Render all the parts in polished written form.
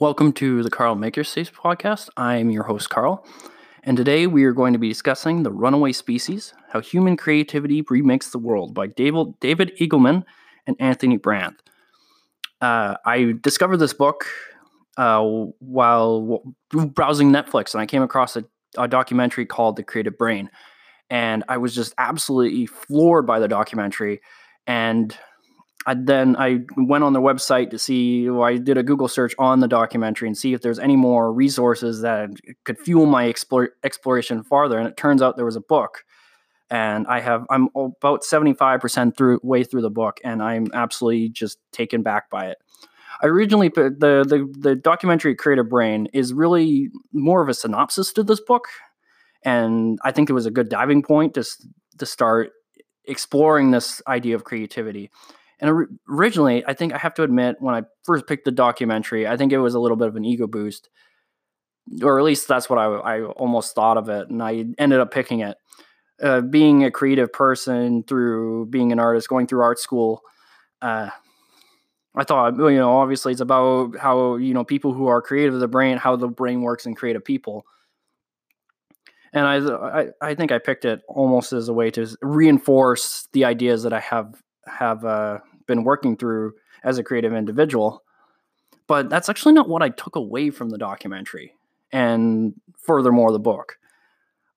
Welcome to the Carl Makerspace podcast. I'm your host, Carl, and today we are going to be discussing The Runaway Species, How Human Creativity Remakes the World by David Eagleman and Anthony Brandt. I discovered this book while browsing Netflix, and I came across a documentary called The Creative Brain, and I was just absolutely floored by the documentary. And I went on their website to see, I did a Google search on the documentary and see if there's any more resources that could fuel my exploration farther. And it turns out there was a book, and I'm about 75% way through the book, and I'm absolutely just taken back by it. I originally, the documentary Creative Brain is really more of a synopsis to this book. And I think it was a good diving point to start exploring this idea of creativity. And originally, I think I have to admit, when I first picked the documentary, I think it was a little bit of an ego boost, or at least that's what I almost thought of it, and I ended up picking it. Being a creative person through being an artist, going through art school, I thought, obviously it's about how, people who are creative of the brain, how the brain works in creative people. And I think I picked it almost as a way to reinforce the ideas that I have been working through as a creative individual, but that's actually not what I took away from the documentary and furthermore the book.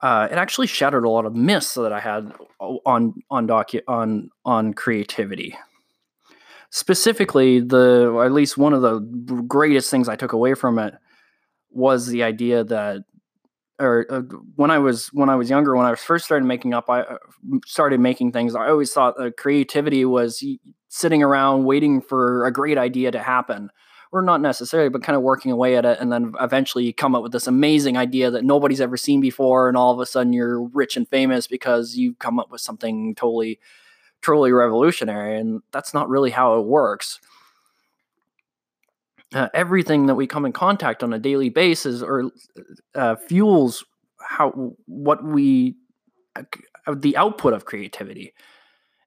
It actually shattered a lot of myths that I had on creativity. Specifically, at least one of the greatest things I took away from it was the idea that, when I was younger, when I first started making up, I started making things. I always thought creativity was sitting around waiting for a great idea to happen, or not necessarily, but kind of working away at it, and then eventually you come up with this amazing idea that nobody's ever seen before, and all of a sudden you're rich and famous because you've come up with something totally revolutionary. And that's not really how it works. Everything that we come in contact on a daily basis fuels the output of creativity.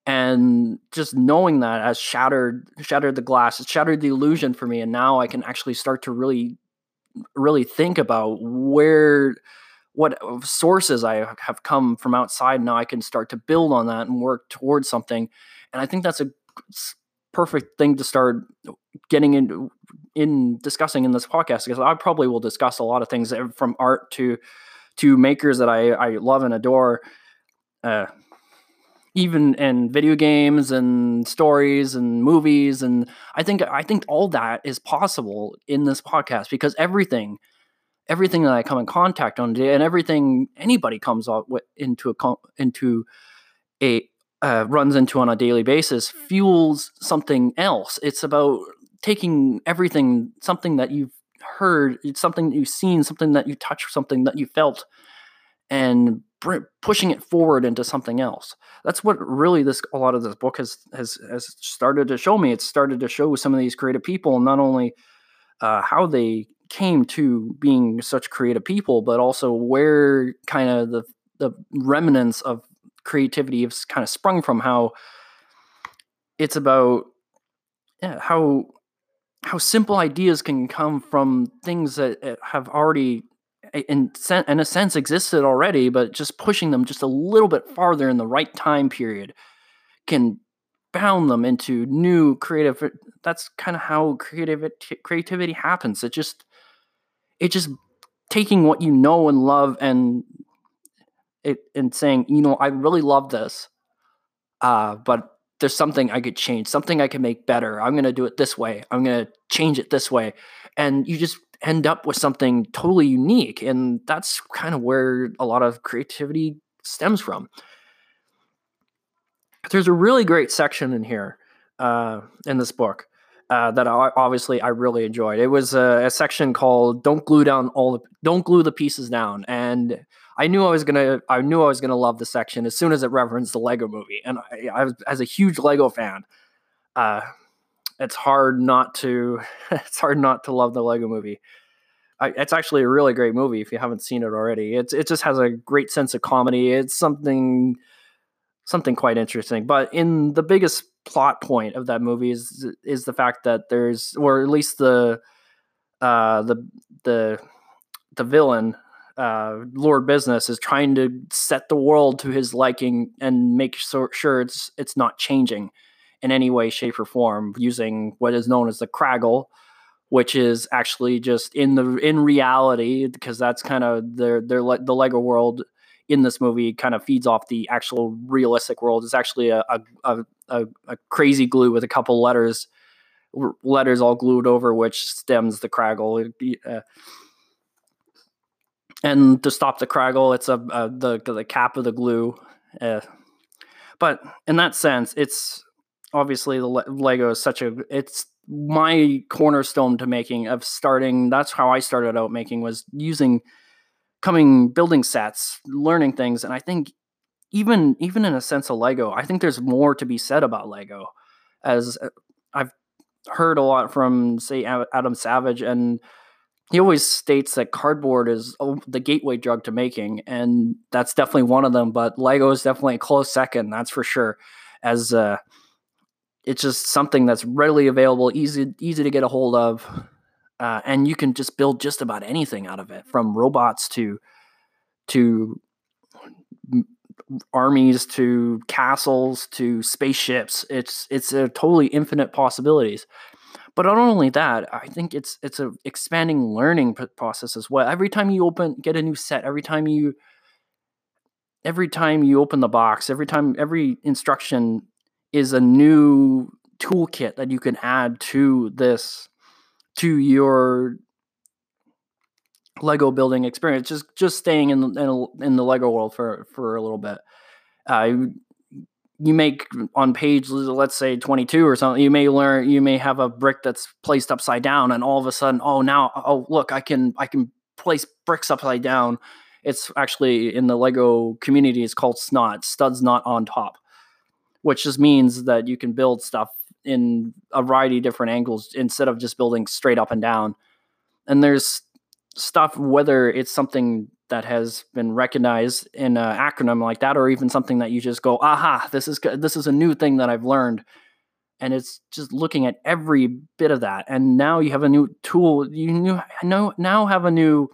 And just knowing that has shattered the glass, it shattered the illusion for me. And now I can actually start to really, really think about what sources I have come from outside. Now I can start to build on that and work towards something. And I think that's a perfect thing to start getting into discussing in this podcast, because I probably will discuss a lot of things from art to makers that I love and adore, even in video games and stories and movies. And I think all that is possible in this podcast, because everything that I come in contact on today, and everything anybody comes out with, runs into on a daily basis, fuels something else. It's about taking everything, something that you've heard, something that you've seen, something that you touched, something that you felt, and pushing it forward into something else. That's what really a lot of this book has started to show me. It's started to show some of these creative people, not only how they came to being such creative people, but also where kind of the remnants of creativity has kind of sprung from. How it's about how simple ideas can come from things that have already in a sense existed already, but just pushing them just a little bit farther in the right time period can bound them into new creative. That's kind of how creativity happens. It just taking what you know and love and saying, I really love this, but there's something I could change, something I can make better. I'm going to do it this way. I'm going to change it this way. And you just end up with something totally unique. And that's kind of where a lot of creativity stems from. There's a really great section in here, in this book, that I really enjoyed. It was a section called "Don't Glue the Pieces Down," and I knew I was gonna love the section as soon as it referenced the Lego Movie, and I was, as a huge Lego fan, it's hard not to love the Lego Movie. It's actually a really great movie if you haven't seen it already. It just has a great sense of comedy. It's something quite interesting. But in the biggest plot point of that movie is the fact that there's, or at least the the villain, Lord Business, is trying to set the world to his liking and make sure it's not changing in any way, shape, or form, using what is known as the Craggle, which is actually just in reality, because that's kind of the Lego world in this movie kind of feeds off the actual realistic world. It's actually a crazy glue with a couple letters all glued over, which stems the Craggle. And to stop the Craggle, it's the cap of the glue. But in that sense, it's obviously the Lego is such it's my cornerstone to making of starting. That's how I started out making, was building sets, learning things. And I think even in a sense of Lego, I think there's more to be said about Lego, as I've heard a lot from, say, Adam Savage, and he always states that cardboard is the gateway drug to making, and that's definitely one of them, but Lego is definitely a close second, that's for sure, as it's just something that's readily available, easy to get a hold of, and you can just build just about anything out of it, from robots to armies to castles to spaceships. It's a totally infinite possibilities. But not only that, I think it's a expanding learning process as well. Every time you get a new set, every time you open the box, every instruction is a new toolkit that you can add to your Lego building experience. Just staying in the Lego world for a little bit. You make on page, let's say 22 or something, you may have a brick that's placed upside down, and all of a sudden, look, I can place bricks upside down. It's actually, in the Lego community, it's called snot, studs not on top, which just means that you can build stuff in a variety of different angles instead of just building straight up and down. And there's stuff, whether it's something that has been recognized in an acronym like that, or even something that you just go, aha, this is a new thing that I've learned. And it's just looking at every bit of that. And now you have a new tool. You now have a new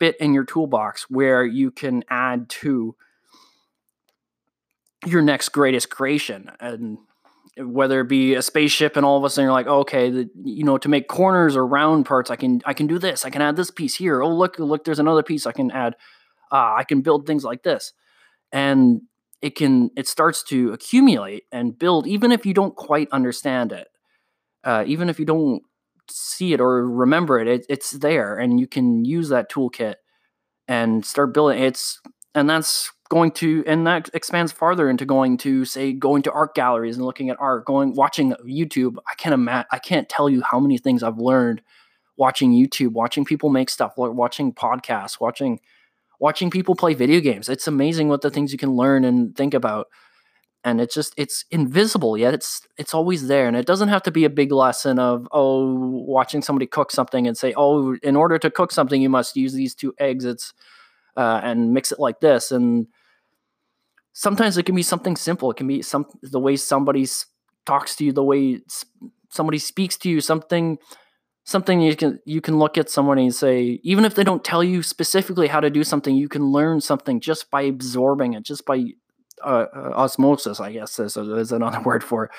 bit in your toolbox where you can add to your next greatest creation. And whether it be a spaceship, and all of a sudden you're like, okay, to make corners or round parts, I can do this. I can add this piece here. Oh, look, there's another piece I can add. I can build things like this. And it starts to accumulate and build, even if you don't quite understand it, even if you don't see it or remember it, it's there, and you can use that toolkit and start building. And that expands farther into going to art galleries and looking at art, watching YouTube. I can't tell you how many things I've learned watching YouTube, watching people make stuff, watching podcasts, watching people play video games. It's amazing what the things you can learn and think about. And it's invisible, yet it's always there. And it doesn't have to be a big lesson of, watching somebody cook something and say, in order to cook something, you must use these two eggs. And mix it like this. And sometimes it can be something simple. It can be the way somebody talks to you, the way somebody speaks to you, something you can look at someone and say, even if they don't tell you specifically how to do something, you can learn something just by absorbing it, just by osmosis, I guess is another word for it.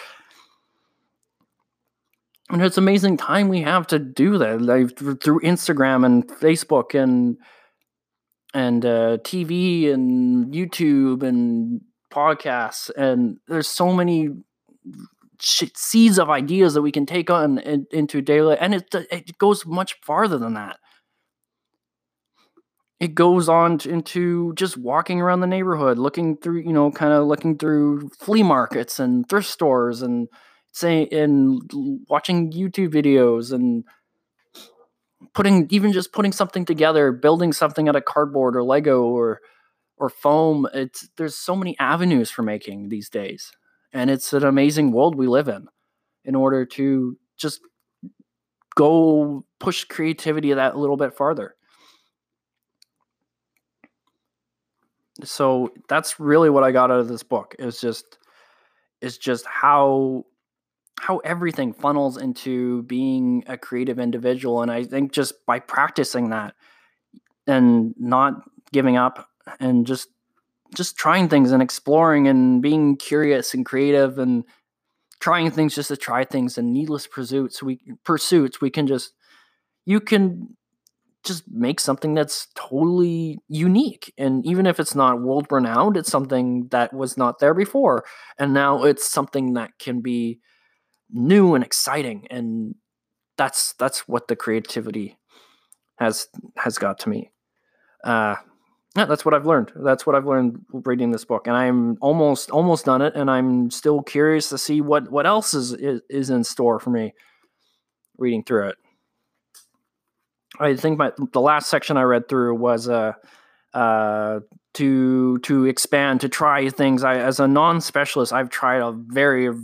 And it's amazing time we have to do that, like, through Instagram and Facebook and TV and YouTube and podcasts. And there's so many seeds of ideas that we can take on into daily. And it goes much farther than that. It goes on into just walking around the neighborhood, looking through flea markets and thrift stores and watching YouTube videos and putting something together, building something out of cardboard or Lego or foam. There's so many avenues for making these days, and it's an amazing world we live in order to just go push creativity that a little bit farther. So that's really what I got out of this book. It's just how how everything funnels into being a creative individual. And I think just by practicing that and not giving up and just trying things and exploring and being curious and creative and trying things just to try things and needless pursuits, you can just make something that's totally unique. And even if it's not world renowned, it's something that was not there before. And now it's something that can be new and exciting. And that's what the creativity has got to me. Yeah, that's what I've learned. That's what I've learned reading this book. And I'm almost done it. And I'm still curious to see what else is in store for me reading through it. I think the last section I read through was to expand, to try things. As a non-specialist, I've tried a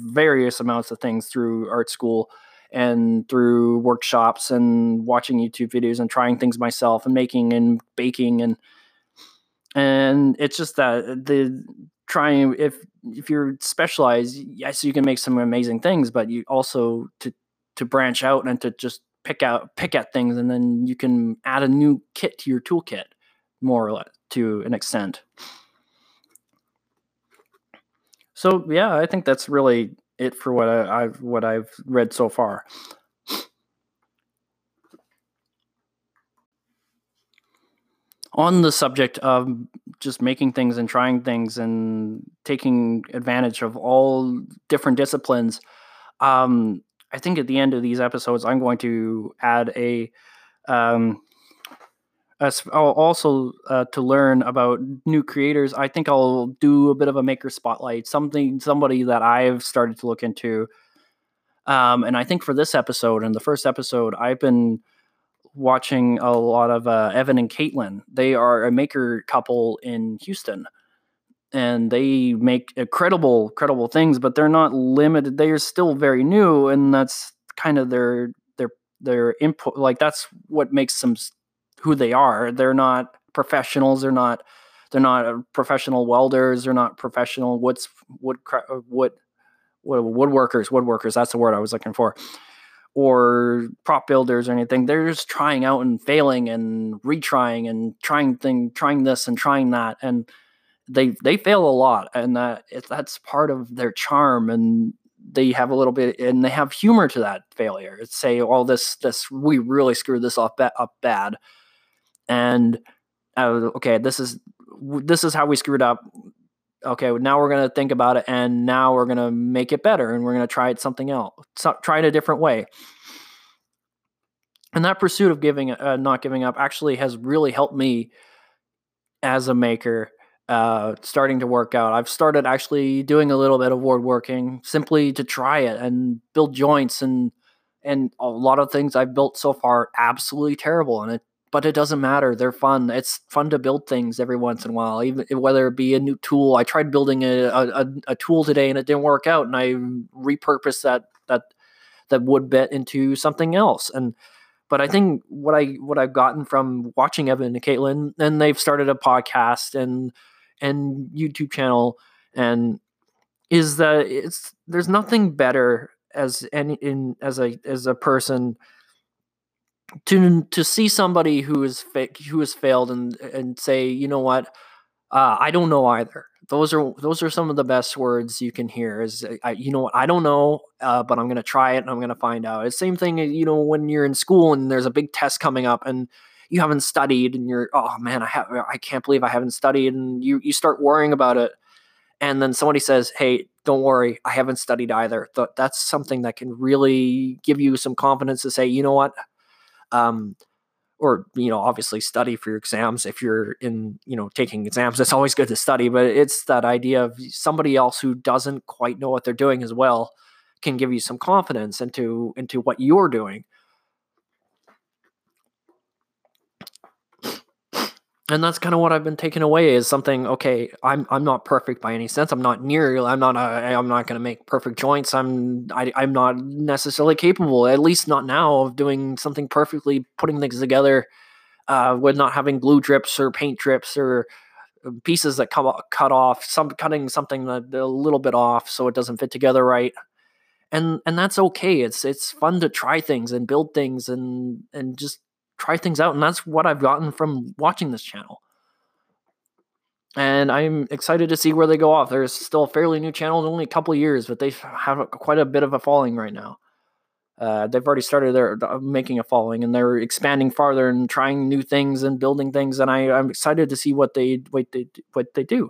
various amounts of things through art school and through workshops and watching YouTube videos and trying things myself and making and baking. And it's just that if you're specialized, yes, you can make some amazing things, but you also to branch out and to just pick at things, and then you can add a new kit to your toolkit, more or less, to an extent. So yeah, I think that's really it for what I've read so far. On the subject of just making things and trying things and taking advantage of all different disciplines, I think at the end of these episodes, I'm going to add to learn about new creators. I think I'll do a bit of a maker spotlight, somebody that I've started to look into. And I think for this episode and the first episode, I've been watching a lot of Evan and Caitlin. They are a maker couple in Houston. And they make incredible things, but they're not limited. They are still very new, and that's kind of their input. Like, that's what makes them who they are. They're not professionals. They're not professional welders. They're not professional woodworkers. Woodworkers. That's the word I was looking for. Or prop builders or anything. They're just trying out and failing and retrying and trying this and trying that, and they fail a lot, and that's part of their charm, and they have a little bit, and they have humor to that failure. It's say, oh, this we really screwed this up bad, and okay, this is how we screwed up. Okay, now we're gonna think about it, and now we're gonna make it better, and we're gonna try it something else, try it a different way. And that pursuit of not giving up actually has really helped me as a maker. Starting to work out. I've started actually doing a little bit of woodworking simply to try it and build joints, and a lot of things I've built so far are absolutely terrible, but it doesn't matter. They're fun. It's fun to build things every once in a while, even whether it be a new tool. I tried building a tool today and it didn't work out, and I repurposed that wood bit into something else. But I think what I've gotten from watching Evan and Caitlin, and they've started a podcast and YouTube channel, and is that there's nothing better as a person to see somebody who has failed and say, you know what, I don't know either. Those are some of the best words you can hear. You know what, I don't know, but I'm gonna try it and I'm gonna find out. It's the same thing, you know, when you're in school and there's a big test coming up and you haven't studied, and you're, oh man, I can't believe I haven't studied, and you start worrying about it, and then somebody says, hey, don't worry, I haven't studied either. That's something that can really give you some confidence to say, you know what, or, you know, obviously study for your exams. If you're in, you know, taking exams, it's always good to study, but it's that idea of somebody else who doesn't quite know what they're doing as well can give you some confidence into what you're doing. And that's kind of what I've been taking away is something, okay, I'm not perfect by any sense. I'm not going to make perfect joints. I'm not necessarily capable, at least not now, of doing something perfectly, putting things together with not having glue drips or paint drips or pieces that cut off, cutting something that a little bit off so it doesn't fit together right. And that's okay. It's fun to try things and build things and just try things out. And that's what I've gotten from watching this channel. And I'm excited to see where they go off. There's still a fairly new channel, only a couple of years, but they have quite a bit of a following right now. They've already started their making a following, and they're expanding farther and trying new things and building things. And I'm excited to see what they do.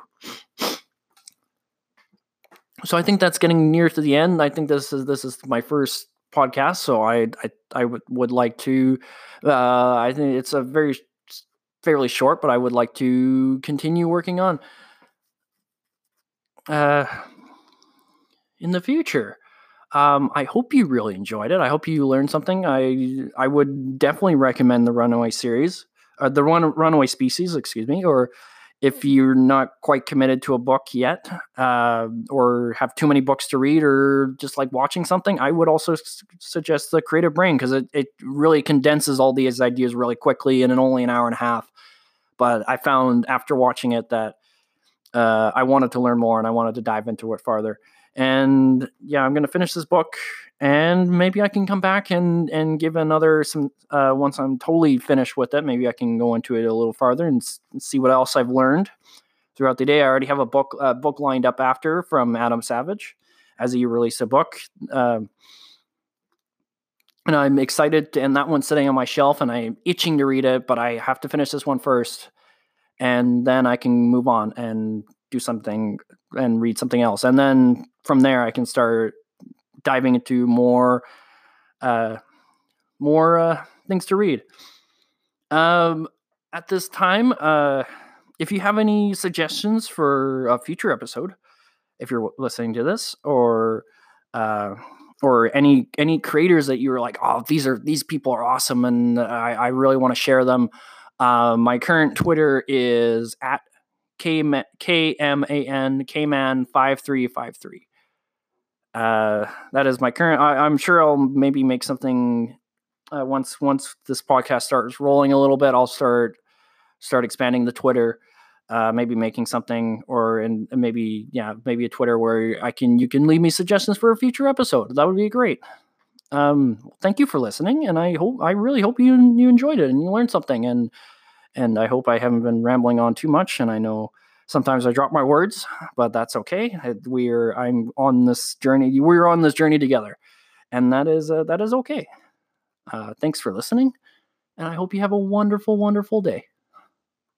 So I think that's getting near to the end. I think this is my first podcast, so I would like to. I think it's fairly short, but I would like to continue working on in the future. I hope you really enjoyed it. I hope you learned something. I would definitely recommend the Runaway series, the Runaway Species, excuse me, or if you're not quite committed to a book yet, or have too many books to read, or just like watching something, I would also suggest The Creative Brain, because it really condenses all these ideas really quickly in only an hour and a half. But I found after watching it that I wanted to learn more and I wanted to dive into it farther. And yeah, I'm going to finish this book, and maybe I can come back and give once I'm totally finished with it, maybe I can go into it a little farther and see what else I've learned throughout the day. I already have a book lined up after from Adam Savage as he released a book. And I'm excited, and that one's sitting on my shelf and I'm itching to read it, but I have to finish this one first, and then I can move on and do something and read something else. And then from there, I can start diving into more things to read. At this time, if you have any suggestions for a future episode, if you're listening to this, or any creators that you were like, oh, these people are awesome, and I really want to share them. My current Twitter is at KMAN5353. That is my current. I'm sure I'll maybe make something once this podcast starts rolling a little bit. I'll start expanding the Twitter. Maybe making something, maybe a Twitter where you can leave me suggestions for a future episode. That would be great. Thank you for listening, and I really hope you enjoyed it and you learned something. And I hope I haven't been rambling on too much. And I know sometimes I drop my words, but that's okay. I'm on this journey. We're on this journey together, and that is okay. Thanks for listening, and I hope you have a wonderful, wonderful day.